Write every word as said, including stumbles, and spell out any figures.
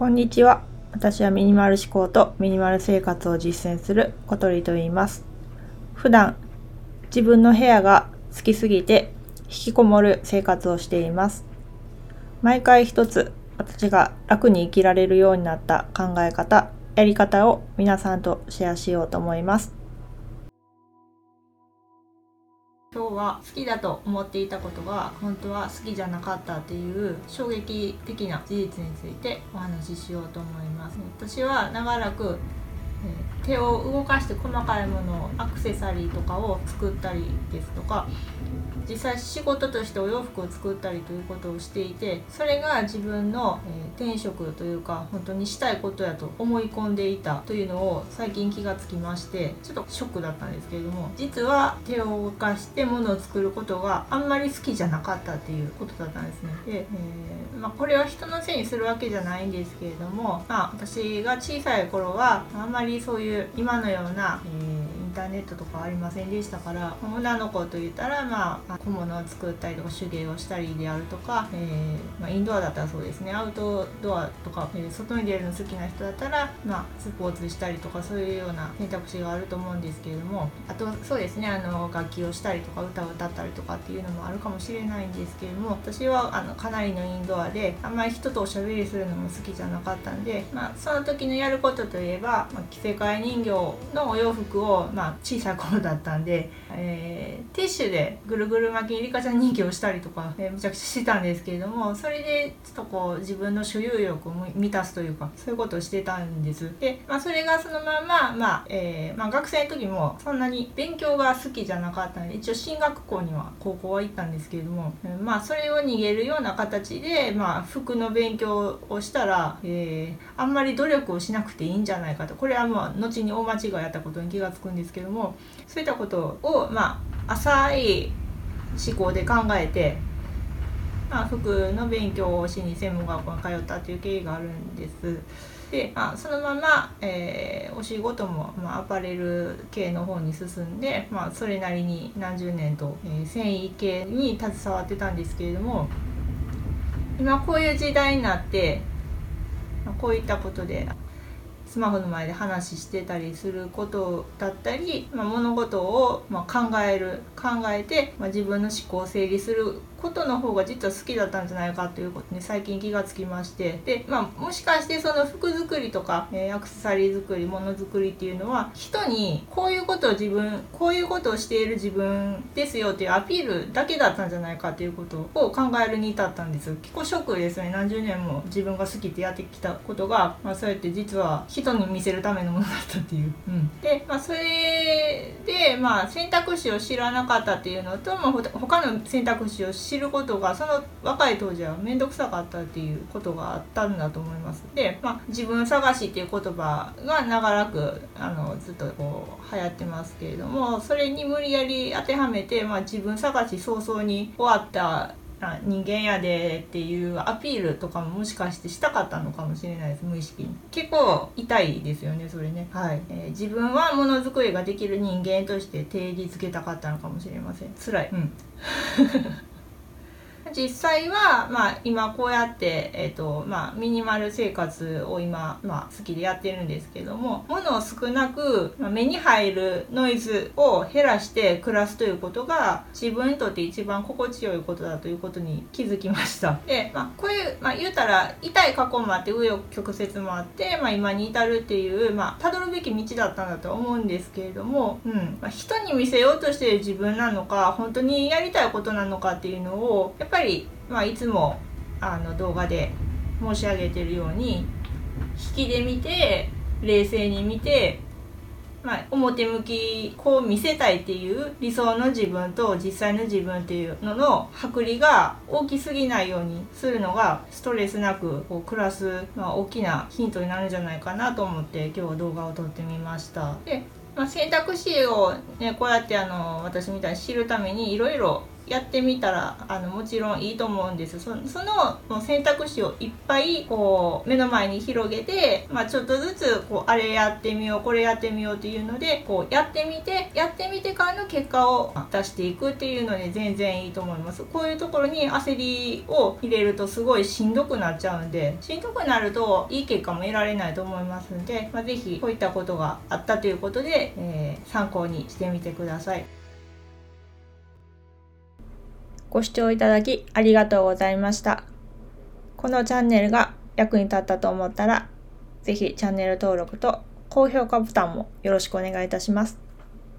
こんにちは。私はミニマル思考とミニマル生活を実践する小鳥と言います。普段自分の部屋が好きすぎて引きこもる生活をしています。毎回一つ私が楽に生きられるようになった考え方、やり方を皆さんとシェアしようと思います。今日は好きだと思っていたことが本当は好きじゃなかったっていう衝撃的な事実についてお話ししようと思います。私は長らく手を動かして細かいもの、アクセサリーとかを作ったりですとか、実際仕事としてお洋服を作ったりということをしていて、それが自分の天職というか本当にしたいことやと思い込んでいたというのを最近気がつきまして、ちょっとショックだったんですけれども、実は手を動かして物を作ることがあんまり好きじゃなかったっていうことだったんですね。で、えーまあ、これは人のせいにするわけじゃないんですけれども、まあ、私が小さい頃はあんまりそういう今のような、えーインターネットとかありませんでしたから、女の子といったら、まあ、小物を作ったりとか手芸をしたりであるとか、えーまあ、インドアだったらそうですね、アウトドアとか、えー、外に出るの好きな人だったら、まあ、スポーツしたりとか、そういうような選択肢があると思うんですけれども、あとそうですね、あの楽器をしたりとか歌を歌ったりとかっていうのもあるかもしれないんですけれども、私はあのかなりのインドアであんまり人とおしゃべりするのも好きじゃなかったんで、まあ、その時のやることといえば、まあ、着せ替え人形のお洋服を、まあまあ、小さい頃だったんで、えー、ティッシュでぐるぐる巻きにリカちゃん人形をしたりとか、えー、むちゃくちゃしてたんですけれども、それでちょっとこう自分の所有欲を満たすというか、そういうことをしてたんです。で、まあ、それがそのまま、まあえーまあ、学生の時もそんなに勉強が好きじゃなかったので、一応進学校には高校は行ったんですけれども、えーまあ、それを逃げるような形で、まあ、服の勉強をしたら、えー、あんまり努力をしなくていいんじゃないかと、これはまあ後に大間違いやったことに気がつくんですけども、そういったことを、まあ、浅い思考で考えて、まあ、服の勉強をしに専門学校に通ったという経緯があるんです。で、まあ、そのまま、えー、お仕事も、まあ、アパレル系の方に進んで、まあ、それなりに何十年と、えー、繊維系に携わってたんですけれども、今こういう時代になって、まあ、こういったことでスマホの前で話してたりすることだったり、まあ、物事をまあ考える考えて、まあ、自分の思考を整理することの方が実は好きだったんじゃないかということに最近気がつきまして、で、まあ、もしかしてその服作りとか、えー、アクセサリー作り、物作りっていうのは、人にこういうことを自分こういうことをしている自分ですよっていうアピールだけだったんじゃないかということを考えるに至ったんです。結構ショックですね。何十年も自分が好きってやってきたことが、まあ、そうやって実は人に見せるためのものだったっていう、うん、で、まあ、それで、まあ、選択肢を知らなかったっていうのと、まあ、他の選択肢を知ることがその若い当時は面倒くさかったっていうことがあったんだと思います。で、まあ、自分探しっていう言葉が長らくあのずっとこう流行ってますけれども、それに無理やり当てはめて、まあ、自分探し早々に終わった人間やでっていうアピールとかももしかしてしたかったのかもしれないです。無意識に結構痛いですよね、それね。はい、えー、自分はものづくりができる人間として定義づけたかったのかもしれません。辛い、うん実際は、まあ、今こうやって、えーとまあ、ミニマル生活を今、まあ、好きでやってるんですけども、物を少なく、まあ、目に入るノイズを減らして暮らすということが自分にとって一番心地よいことだということに気づきました。で、まあ、こういう、まあ、言うたら痛い過去もあって紆余曲折もあって、まあ、今に至るっていう、まあ、辿るべき道だったんだと思うんですけれども、うんまあ、人に見せようとしている自分なのか、本当にやりたいことなのかっていうのをやっぱりやっぱり、まあ、いつもあの動画で申し上げているように、引きで見て冷静に見て、まあ、表向きこう見せたいっていう理想の自分と実際の自分っていうのの剥離が大きすぎないようにするのがストレスなくこう暮らす、まあ、大きなヒントになるんじゃないかなと思って今日は動画を撮ってみました。で、まあ、選択肢を、ね、こうやってあの私みたいに知るためにいろいろやってみたらあのもちろんいいと思うんです。その、その選択肢をいっぱいこう目の前に広げて、まあ、ちょっとずつこうあれやってみようこれやってみようっていうのでこうやってみてやってみてからの結果を出していくっていうので全然いいと思います。こういうところに焦りを入れるとすごいしんどくなっちゃうんで、しんどくなるといい結果も得られないと思いますので、まあ、ぜひこういったことがあったということで、えー、参考にしてみてください。ご視聴いただきありがとうございました。このチャンネルが役に立ったと思ったら、ぜひチャンネル登録と高評価ボタンもよろしくお願いいたします。